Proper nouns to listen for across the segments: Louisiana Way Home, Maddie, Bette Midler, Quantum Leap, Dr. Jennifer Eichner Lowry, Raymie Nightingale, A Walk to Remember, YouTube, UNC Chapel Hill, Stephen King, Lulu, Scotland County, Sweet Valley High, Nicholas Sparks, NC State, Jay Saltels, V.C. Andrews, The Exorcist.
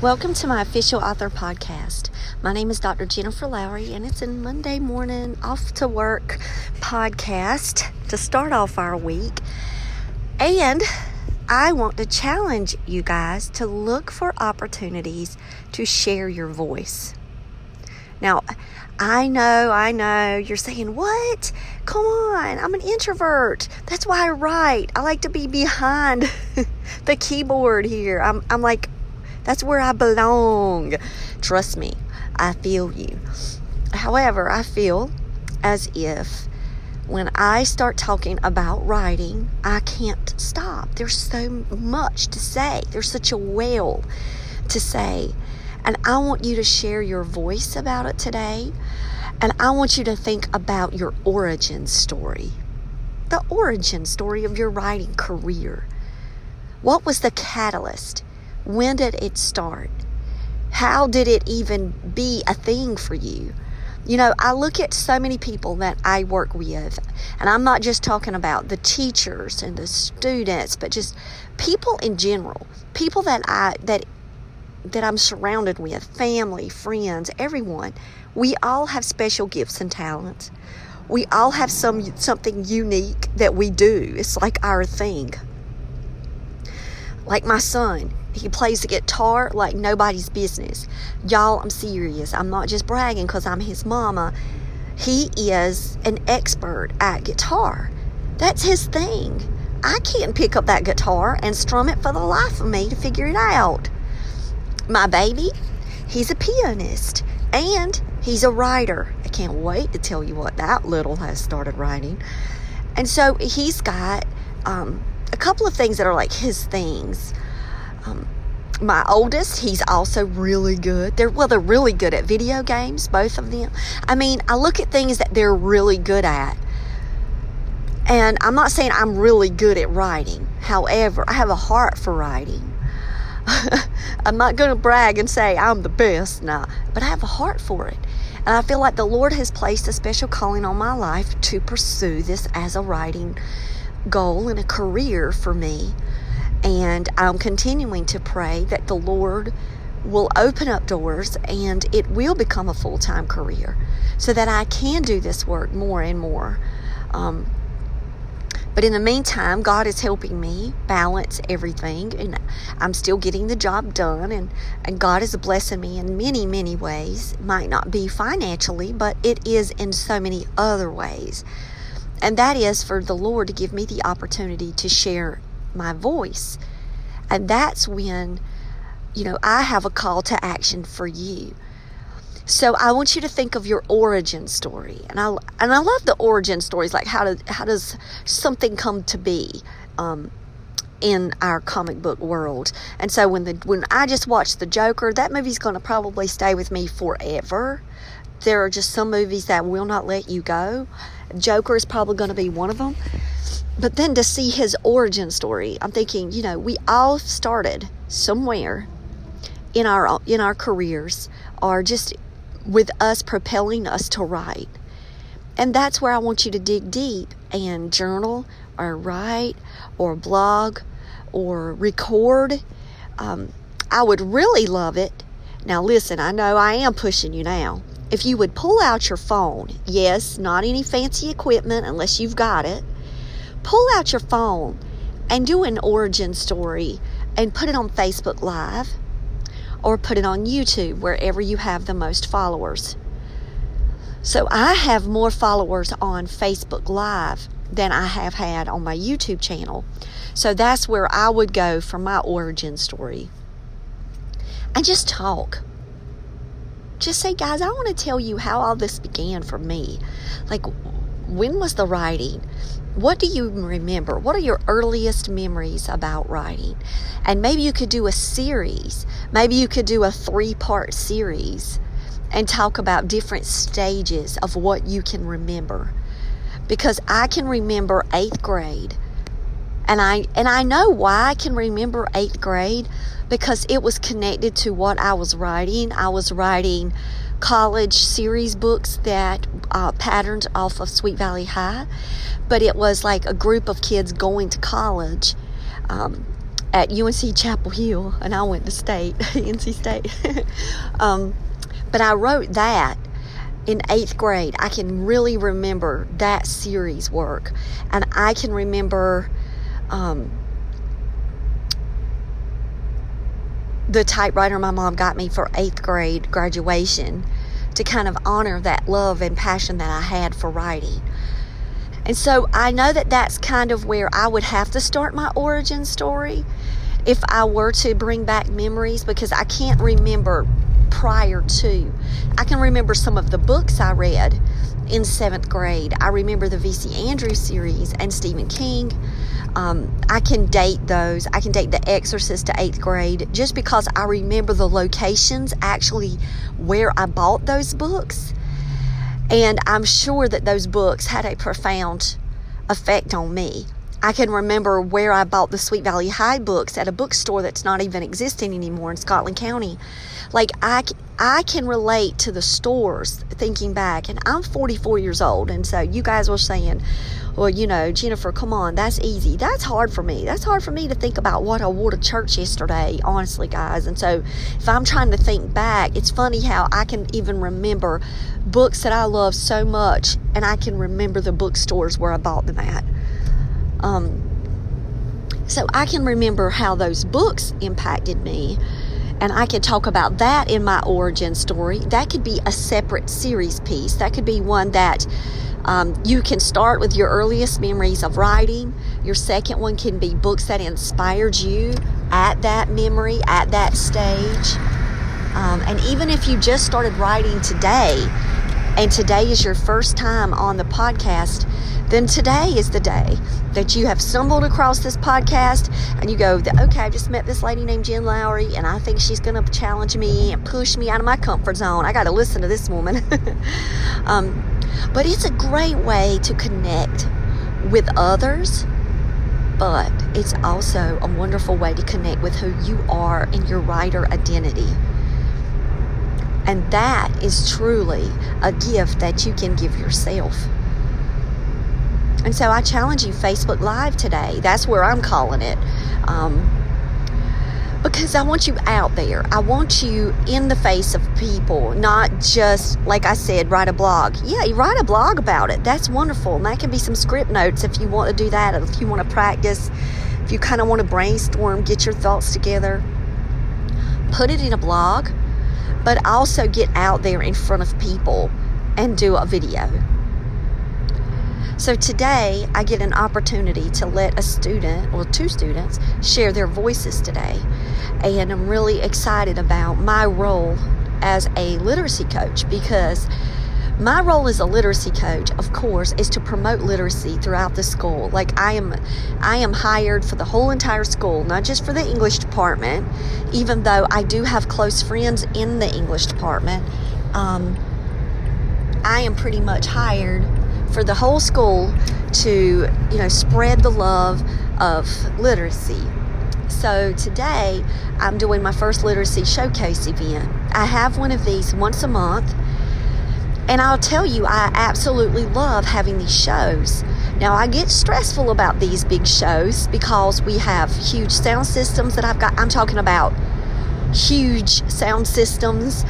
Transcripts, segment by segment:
Welcome to my official author podcast. My name is Dr. Jennifer Lowry, and it's a Monday morning off to work podcast to start off our week. And I want to challenge you guys to look for opportunities to share your voice. Now, I know, you're saying, what? Come on, I'm an introvert. That's why I write. I like to be behind the keyboard here. I'm like, that's where I belong. Trust me, I feel you. However, I feel as if when I start talking about writing, I can't stop. There's so much to say. There's such a well to say. And I want you to share your voice about it today. And I want you to think about your origin story. The origin story of your writing career. What was the catalyst? When did it start? How did it even be a thing for you? You know, I look at so many people that I work with, and I'm not just talking about the teachers and the students, but just people in general, people that I'm surrounded with, family, friends, everyone. We all have special gifts and talents. We all have something unique that we do. It's like our thing. Like my son, he plays the guitar like nobody's business. Y'all, I'm serious. I'm not just bragging because I'm his mama. He is an expert at guitar. That's his thing. I can't pick up that guitar and strum it for the life of me to figure it out. My baby, he's a pianist and he's a writer. I can't wait to tell you what that little has started writing. And so he's got a couple of things that are like his things. My oldest, he's also really good. They're really good at video games, both of them. I mean, I look at things that they're really good at. And I'm not saying I'm really good at writing. However, I have a heart for writing. I'm not going to brag and say I'm the best. Nah, but I have a heart for it. And I feel like the Lord has placed a special calling on my life to pursue this as a writing goal and a career for me, and I'm continuing to pray that the Lord will open up doors and it will become a full-time career so that I can do this work more and more. But in the meantime, God is helping me balance everything, and I'm still getting the job done, and God is blessing me in many, many ways. It might not be financially, but it is in so many other ways. And that is for the Lord to give me the opportunity to share my voice. And that's when, you know, I have a call to action for you. So I want you to think of your origin story. And I love the origin stories, like how does something come to be in our comic book world. And so when I just watched The Joker, that movie's going to probably stay with me forever. There are just some movies that will not let you go. Joker is probably going to be one of them. But then to see his origin story, I'm thinking, you know, we all started somewhere in our careers, or just with us propelling us to write. And that's where I want you to dig deep and journal or write or blog or record. I would really love it. Now, listen, I know I am pushing you now. If you would pull out your phone, yes, not any fancy equipment unless you've got it. pull out your phone and do an origin story and put it on Facebook Live or put it on YouTube, wherever you have the most followers. So I have more followers on Facebook Live than I have had on my YouTube channel. So that's where I would go for my origin story. And just talk. Just say, guys, I want to tell you how all this began for me. Like, when was the writing? What do you remember? What are your earliest memories about writing? And maybe you could do a series. Maybe you could do a 3-part series and talk about different stages of what you can remember. Because I can remember 8th grade. And I know why I can remember 8th grade, because it was connected to what I was writing. I was writing college series books that patterned off of Sweet Valley High, but it was like a group of kids going to college at UNC Chapel Hill, and I went to state, NC State. But I wrote that in 8th grade. I can really remember that series work, and I can remember the typewriter my mom got me for 8th grade graduation to kind of honor that love and passion that I had for writing. And so I know that that's kind of where I would have to start my origin story if I were to bring back memories, because I can't remember prior to. I can remember some of the books I read in 7th grade. I remember the V.C. Andrews series and Stephen King. I can date those. I can date The Exorcist to 8th grade just because I remember the locations, actually where I bought those books. And I'm sure that those books had a profound effect on me. I can remember where I bought the Sweet Valley High books at a bookstore that's not even existing anymore in Scotland County. Like, I can relate to the stores thinking back. And I'm 44 years old. And so you guys were saying, well, you know, Jennifer, come on, that's easy. That's hard for me. That's hard for me to think about what I wore to church yesterday, honestly, guys. And so if I'm trying to think back, it's funny how I can even remember books that I love so much. And I can remember the bookstores where I bought them at. So I can remember how those books impacted me, and I could talk about that in my origin story. That could be a separate series piece. That could be one that you can start with your earliest memories of writing. Your second one can be books that inspired you at that memory, at that stage. And even if you just started writing today, and today is your first time on the podcast, then today is the day that you have stumbled across this podcast and you go, okay, I just met this lady named Jen Lowry, and I think she's going to challenge me and push me out of my comfort zone. I got to listen to this woman. But it's a great way to connect with others, but it's also a wonderful way to connect with who you are and your writer identity. And that is truly a gift that you can give yourself. And so I challenge you, Facebook Live today. That's where I'm calling it. Because I want you out there. I want you in the face of people, not just, like I said, write a blog. Yeah, you write a blog about it. That's wonderful. And that can be some script notes if you want to do that, if you want to practice, if you kind of want to brainstorm, get your thoughts together. Put it in a blog. But also get out there in front of people and do a video. So today I get an opportunity to let a student, or 2 students, share their voices today. And I'm really excited about my role as a literacy coach, because my role as a literacy coach, of course, is to promote literacy throughout the school. Like, I am hired for the whole entire school, not just for the English department, even though I do have close friends in the English department. I am pretty much hired for the whole school to, you know, spread the love of literacy. So today, I'm doing my first literacy showcase event. I have one of these once a month. And I'll tell you, I absolutely love having these shows. Now, I get stressful about these big shows because we have huge sound systems that I've got. I'm talking about huge sound systems.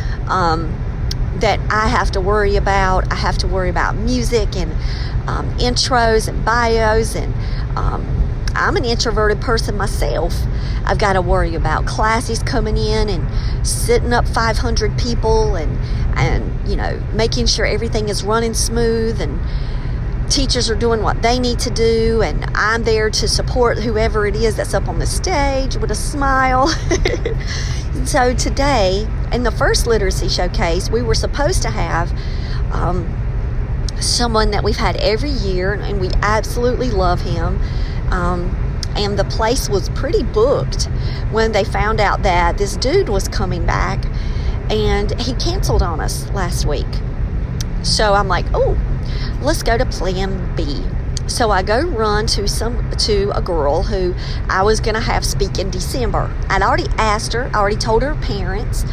that I have to worry about. I have to worry about music and intros and bios, and I'm an introverted person myself. I've got to worry about classes coming in and sitting up 500 people and you know, making sure everything is running smooth and teachers are doing what they need to do, and I'm there to support whoever it is that's up on the stage with a smile. And so today, in the first literacy showcase, we were supposed to have someone that we've had every year, and we absolutely love him. And the place was pretty booked when they found out that this dude was coming back, and he canceled on us last week. So I'm like, oh, let's go to plan B. So I go run to a girl who I was going to have speak in December. I'd already asked her. I already told her parents.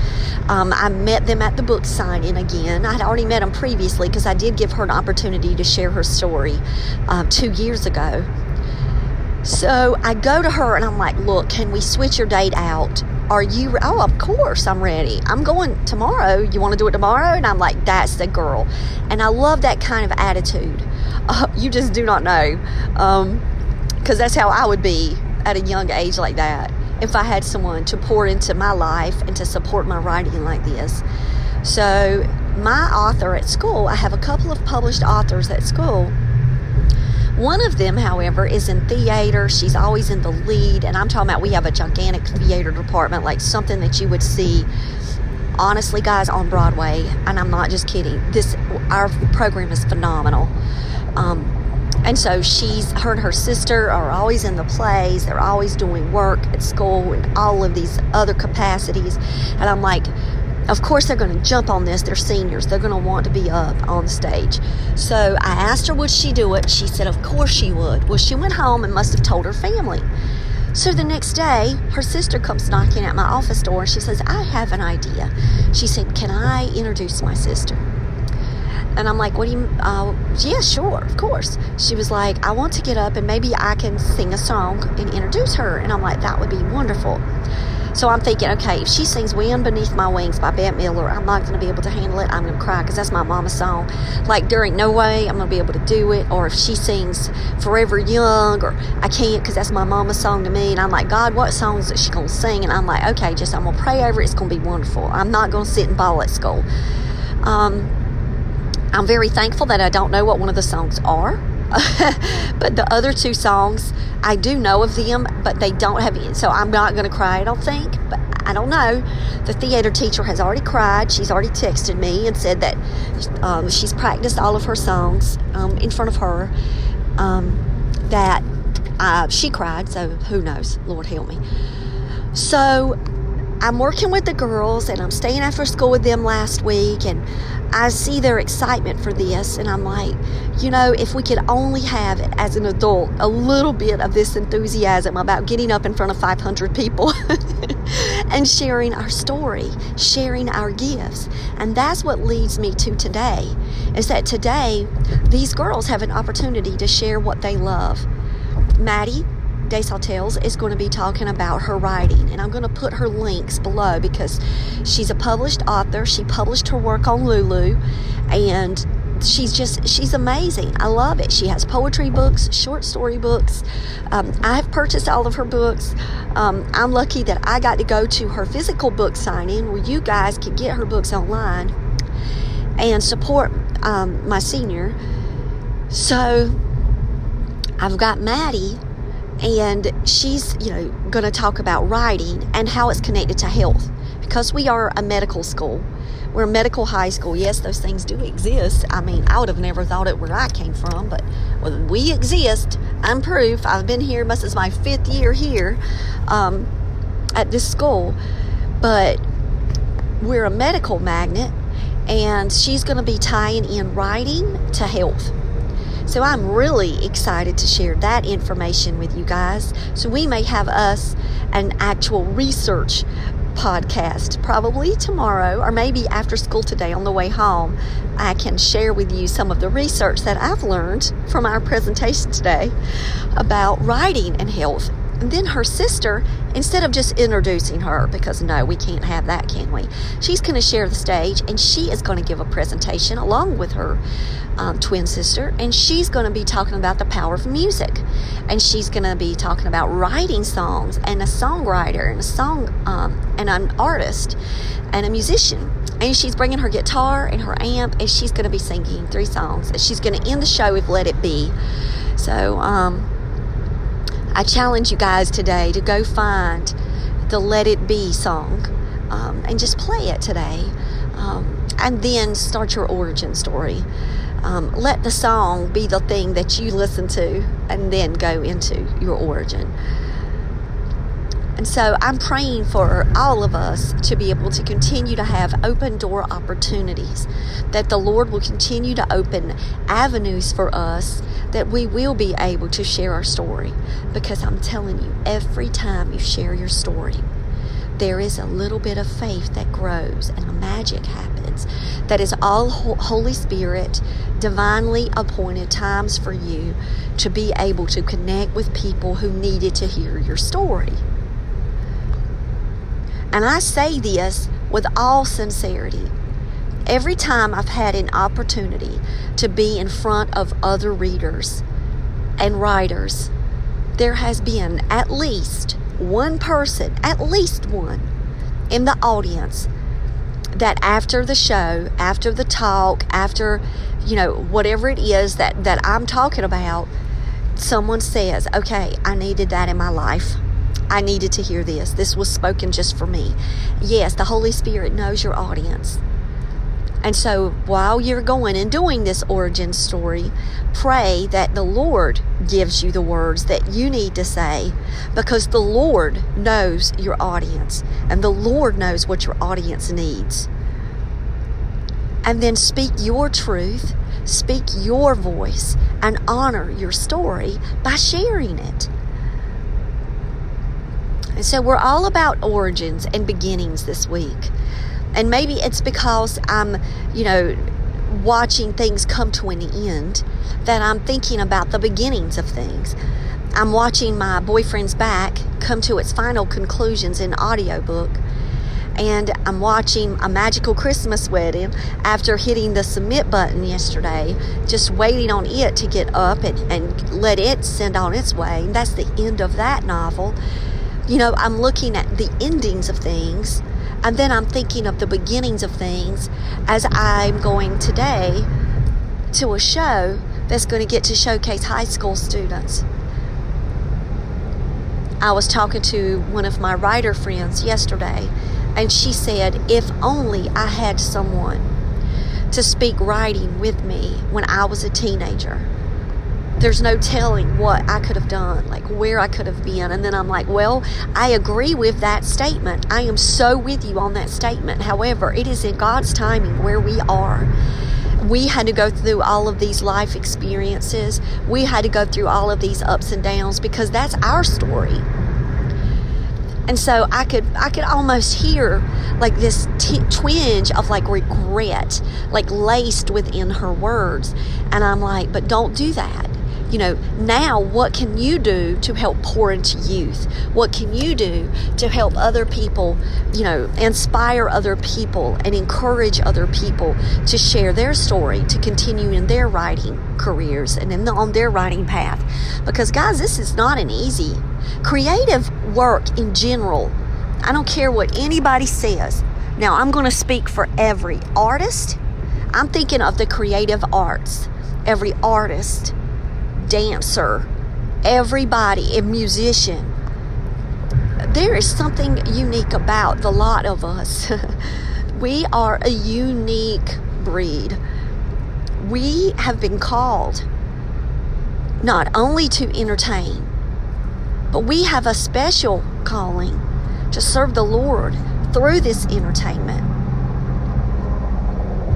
I met them at the book signing again. I'd already met them previously because I did give her an opportunity to share her story 2 years ago. So I go to her and I'm like, look, can we switch your date out? Are you oh, of course I'm ready. I'm going tomorrow. You want to do it tomorrow? And I'm like, that's the girl. And I love that kind of attitude. You just do not know. Because that's how I would be at a young age like that, if I had someone to pour into my life and to support my writing like this. So my author at school, I have a couple of published authors at school. One of them, however, is in theater. She's always in the lead. And I'm talking about, we have a gigantic theater department, like something that you would see, honestly, guys, on Broadway. And I'm not just kidding. Our program is phenomenal. And so her and her sister are always in the plays. They're always doing work at school and all of these other capacities. And I'm like, of course they're going to jump on this. They're seniors. They're going to want to be up on stage. So I asked her, would she do it? She said, of course she would. Well, she went home and must have told her family. So the next day, her sister comes knocking at my office door, and she says, I have an idea. She said, can I introduce my sister? And I'm like, what do you, yeah, sure, of course. She was like, I want to get up and maybe I can sing a song and introduce her. And I'm like, that would be wonderful. So I'm thinking, okay, if she sings Wind Beneath My Wings by Bette Midler, I'm not going to be able to handle it. I'm going to cry because that's my mama's song. Like, there ain't no way I'm going to be able to do it. Or if she sings Forever Young, or I can't because that's my mama's song to me. And I'm like, God, what songs is she going to sing? And I'm like, okay, just I'm going to pray over it. It's going to be wonderful. I'm not going to sit and bawl at school. I'm very thankful that I don't know what one of the songs are. But the other two songs, I do know of them, but they don't have it. So I'm not going to cry, I don't think. But I don't know. The theater teacher has already cried. She's already texted me and said that she's practiced all of her songs in front of her. She cried, so who knows? Lord help me. So I'm working with the girls, and I'm staying after school with them last week, and I see their excitement for this, and I'm like, you know, if we could only have it as an adult, a little bit of this enthusiasm about getting up in front of 500 people and sharing our story, sharing our gifts. And that's what leads me to today, is that today these girls have an opportunity to share what they love. Maddie Jay Saltels is going to be talking about her writing, and I'm going to put her links below because she's a published author. She published her work on Lulu, and she's amazing. I love it. She has poetry books, short story books. I've purchased all of her books. I'm lucky that I got to go to her physical book signing, where you guys can get her books online and support my senior. So I've got Maddie, and she's, you know, going to talk about writing and how it's connected to health, because we are a medical school. We're a medical high school. Yes, those things do exist. I mean, I would have never thought it where I came from, but well, we exist. I'm proof. I've been here, this is my 5th year here at this school, but we're a medical magnet, and she's going to be tying in writing to health. So I'm really excited to share that information with you guys. So we may have us an actual research podcast probably tomorrow, or maybe after school today on the way home. I can share with you some of the research that I've learned from our presentation today about writing and health. And then her sister, instead of just introducing her, because no, we can't have that, can we? She's going to share the stage, and she is going to give a presentation along with her twin sister, and she's going to be talking about the power of music, and she's going to be talking about writing songs, and a songwriter, and a song, and an artist, and a musician. And she's bringing her guitar and her amp, and she's going to be singing 3 songs. And she's going to end the show with Let It Be. So I challenge you guys today to go find the Let It Be song and just play it today. And then start your origin story. Let the song be the thing that you listen to, and then go into your origin. And so I'm praying for all of us to be able to continue to have open door opportunities, that the Lord will continue to open avenues for us, that we will be able to share our story. Because I'm telling you, every time you share your story, there is a little bit of faith that grows and a magic happens. That is all Holy Spirit, divinely appointed times for you to be able to connect with people who needed to hear your story. And I say this with all sincerity. Every time I've had an opportunity to be in front of other readers and writers, there has been at least one person, at least one, in the audience that after the show, after the talk, after, you know, whatever it is that I'm talking about, someone says, okay, I needed that in my life. I needed to hear this. This was spoken just for me. Yes, the Holy Spirit knows your audience. And so while you're going and doing this origin story, pray that the Lord gives you the words that you need to say, because the Lord knows your audience, and the Lord knows what your audience needs. And then speak your truth, speak your voice, and honor your story by sharing it. And so we're all about origins and beginnings this week. And maybe it's because I'm, you know, watching things come to an end that I'm thinking about the beginnings of things. I'm watching my boyfriend's back come to its final conclusions in audiobook. And I'm watching A Magical Christmas Wedding after hitting the submit button yesterday, just waiting on it to get up and let it send on its way. And that's the end of that novel. You know, I'm looking at the endings of things, and then I'm thinking of the beginnings of things as I'm going today to a show that's going to get to showcase high school students. I was talking to one of my writer friends yesterday, and she said, if only I had someone to speak writing with me when I was a teenager. There's no telling what I could have done, like where I could have been. And then I'm like, well, I agree with that statement. I am so with you on that statement. However, it is in God's timing where we are. We had to go through all of these life experiences. We had to go through all of these ups and downs because that's our story. And so I could almost hear like this twinge of like regret, like laced within her words. And I'm like, but don't do that. You know, now what can you do to help pour into youth? What can you do to help other people, you know, inspire other people and encourage other people to share their story, to continue in their writing careers and on their writing path? Because, guys, this is not an easy. Creative work in general, I don't care what anybody says. Now, I'm going to speak for every artist. I'm thinking of the creative arts. Every artist, dancer, everybody, a musician. There is something unique about the lot of us. We are a unique breed. We have been called not only to entertain, but we have a special calling to serve the Lord through this entertainment.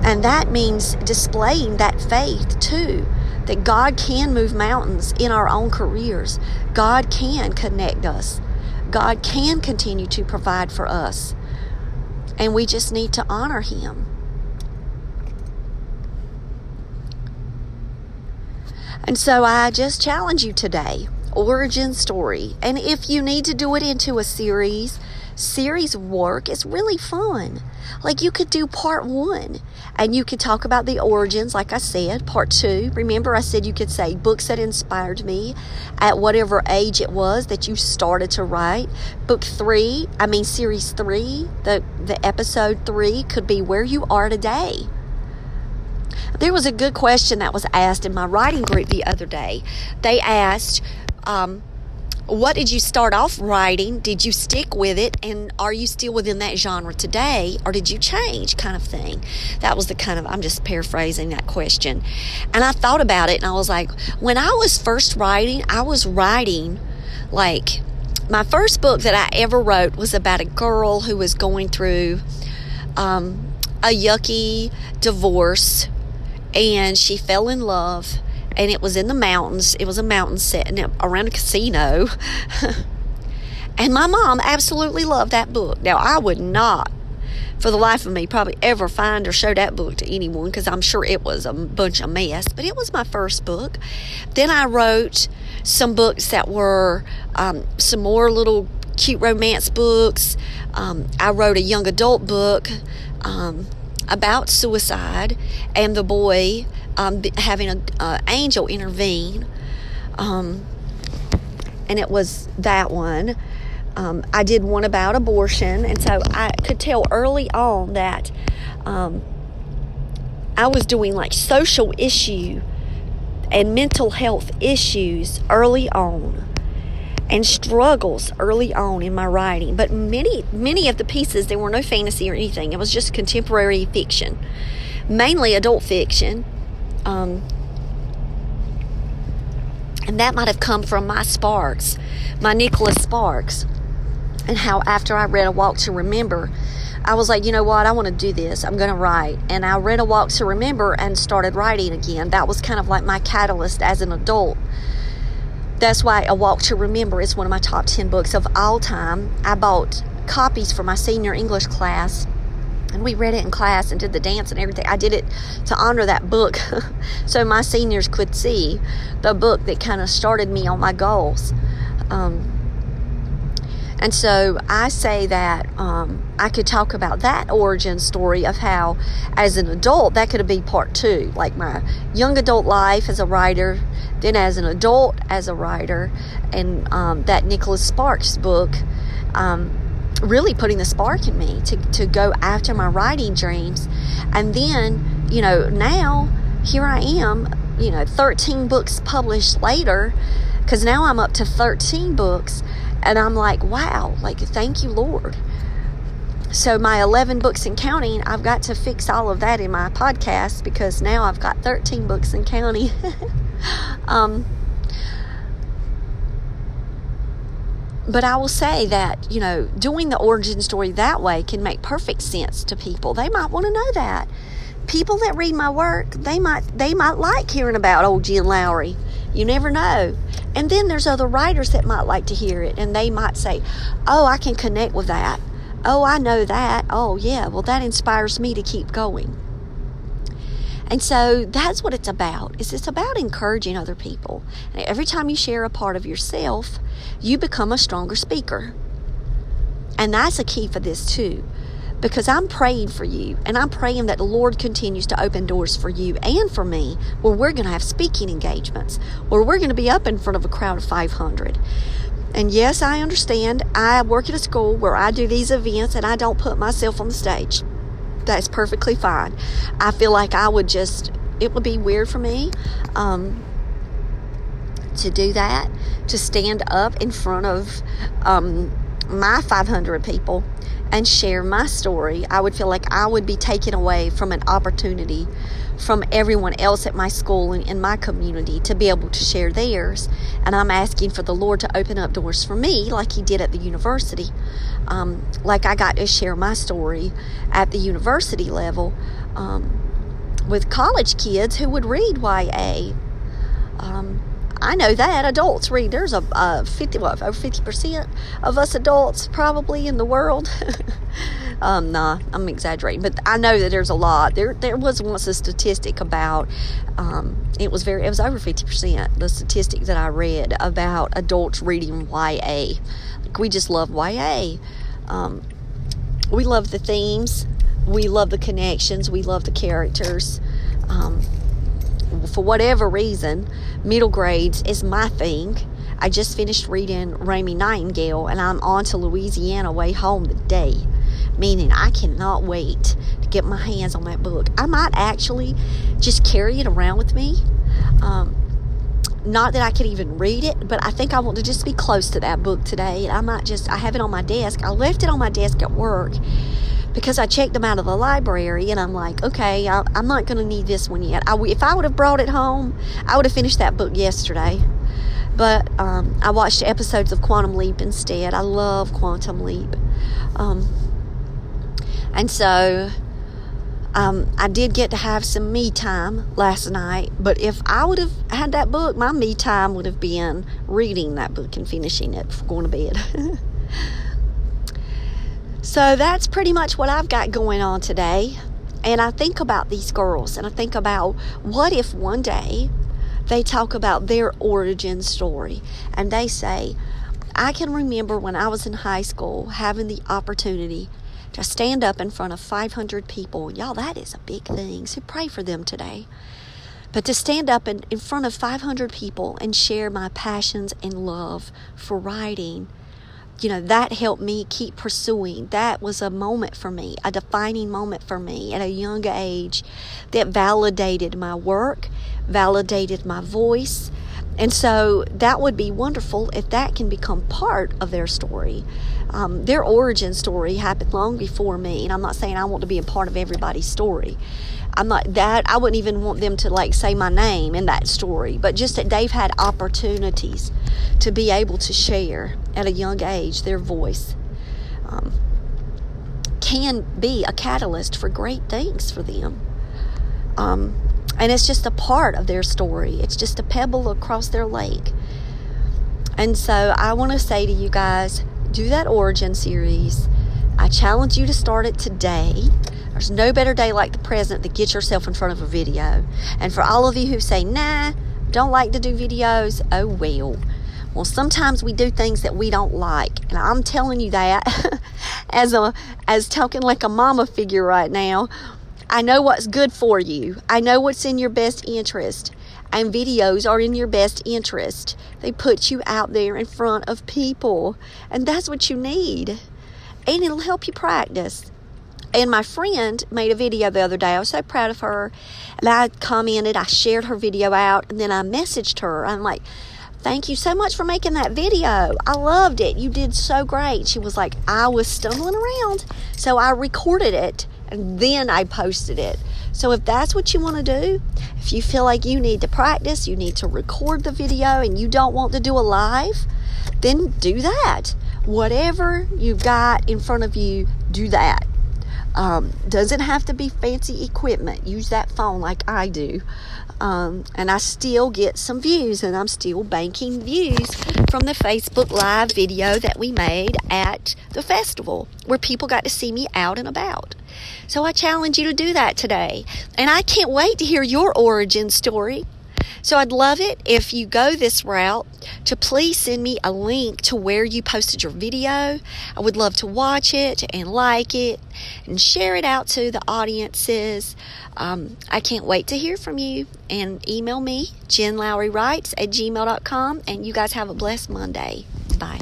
And that means displaying that faith too, that God can move mountains in our own careers. God can connect us. God can continue to provide for us. And we just need to honor Him. And so I just challenge you today. origin story. And if you need to do it into a series work is really fun. Like, you could do part one and you could talk about the origins, like I said. Part two, remember I said you could say books that inspired me at whatever age it was that you started to write. Series three, the episode three could be where you are today. There was a good question that was asked in my writing group the other day. They asked, what did you start off writing? Did you stick with it? And are you still within that genre today? Or did you change, kind of thing? That was the kind of, I'm just paraphrasing that question. And I thought about it and I was like, when I was first writing, I was writing like, my first book that I ever wrote was about a girl who was going through a yucky divorce, and she fell in love, and it was in the mountains. It was a mountain set around a casino. And my mom absolutely loved that book. Now, I would not, for the life of me, probably ever find or show that book to anyone, because I'm sure it was a bunch of mess. But it was my first book. Then I wrote some books that were some more little cute romance books. I wrote a young adult book about suicide and the boy having an angel intervene, and it was that one. I did one about abortion, and so I could tell early on that I was doing like social issue and mental health issues early on, and struggles early on in my writing. But many of the pieces, there were no fantasy or anything. It was just contemporary fiction, mainly adult fiction. And that might have come from my Nicholas Sparks, and how after I read A Walk to Remember, I was like, you know what, I want to do this. I'm going to write. And I read A Walk to Remember and started writing again. That was kind of like my catalyst as an adult. That's why A Walk to Remember is one of my top 10 books of all time. I bought copies for my senior English class, and we read it in class and did the dance and everything. I did it to honor that book so my seniors could see the book that kind of started me on my goals. And so I say that I could talk about that origin story of how, as an adult, that could be part two. Like my young adult life as a writer, then as an adult as a writer, and that Nicholas Sparks book really putting the spark in me to go after my writing dreams. And then, you know, now here I am, you know, 13 books published later, because now I'm up to 13 books, and I'm like, wow, like, thank you, Lord. So my 11 books and counting, I've got to fix all of that in my podcast, because now I've got 13 books and counting. But I will say that, you know, doing the origin story that way can make perfect sense to people. They might want to know that. People that read my work, they might like hearing about old Jen Lowry. You never know. And then there's other writers that might like to hear it, and they might say, oh, I can connect with that. Oh, I know that. Oh, yeah, well, that inspires me to keep going. And so that's what it's about. It's about encouraging other people. And every time you share a part of yourself, you become a stronger speaker. And that's a key for this too, because I'm praying for you, and I'm praying that the Lord continues to open doors for you and for me, where we're going to have speaking engagements, where we're going to be up in front of a crowd of 500. And yes, I understand. I work at a school where I do these events, and I don't put myself on the stage. That's perfectly fine. I feel like it would be weird for me to do that, to stand up in front of my 500 people and share my story. I would feel like I would be taken away from an opportunity from everyone else at my school and in my community to be able to share theirs. And I'm asking for the Lord to open up doors for me, like he did at the university. Like I got to share my story at the university level with college kids who would read YA. I know that adults read. There's over 50% of us adults probably in the world Nah, I'm exaggerating, but I know that there's a lot. There was once a statistic about, it was over 50%, the statistic that I read about adults reading YA. Like, we just love YA. We love the themes. We love the connections. We love the characters. For whatever reason, middle grades is my thing. I just finished reading Raymie Nightingale, and I'm on to Louisiana Way Home today, meaning I cannot wait to get my hands on that book. I might actually just carry it around with me. Not that I could even read it, but I think I want to just be close to that book today. I have it on my desk. I left it on my desk at work because I checked them out of the library, and I'm like, okay, I'm not going to need this one yet. If I would have brought it home, I would have finished that book yesterday. But I watched episodes of Quantum Leap instead. I love Quantum Leap. And so I did get to have some me time last night. But if I would have had that book, my me time would have been reading that book and finishing it before going to bed. So that's pretty much what I've got going on today. And I think about these girls. And I think about, what if one day they talk about their origin story, and they say, I can remember when I was in high school having the opportunity to stand up in front of 500 people. Y'all, that is a big thing, so pray for them today. But to stand up in front of 500 people and share my passions and love for writing, that helped me keep pursuing. That was a moment for me, a defining moment for me at a young age that validated my work, validated my voice. And so that would be wonderful if that can become part of their story. Their origin story happened long before me, and I'm not saying I want to be a part of everybody's story. I wouldn't even want them to say my name in that story, but just that they've had opportunities to be able to share at a young age their voice can be a catalyst for great things for them. And it's just a part of their story. It's just a pebble across their lake. And so I want to say to you guys, do that origin series. I challenge you to start it today. There's no better day like the present to get yourself in front of a video. And for all of you who say, nah, don't like to do videos, oh well. Well, sometimes we do things that we don't like. And I'm telling you that as talking like a mama figure right now. I know what's good for you. I know what's in your best interest. And videos are in your best interest. They put you out there in front of people. And that's what you need. And it'll help you practice. And my friend made a video the other day. I was so proud of her. And I commented. I shared her video out. And then I messaged her. I'm like, thank you so much for making that video. I loved it. You did so great. She was like, I was stumbling around, so I recorded it. And then I posted it. So if that's what you want to do, if you feel like you need to practice, you need to record the video and you don't want to do a live, then do that. Whatever you've got in front of you, do that. Doesn't have to be fancy equipment. Use that phone like I do. And I still get some views, and I'm still banking views from the Facebook Live video that we made at the festival where people got to see me out and about. So I challenge you to do that today. And I can't wait to hear your origin story. So I'd love it if you go this route to please send me a link to where you posted your video. I would love to watch it and like it and share it out to the audiences. I can't wait to hear from you. And email me, jenlowrywrites@gmail.com. And you guys have a blessed Monday. Bye.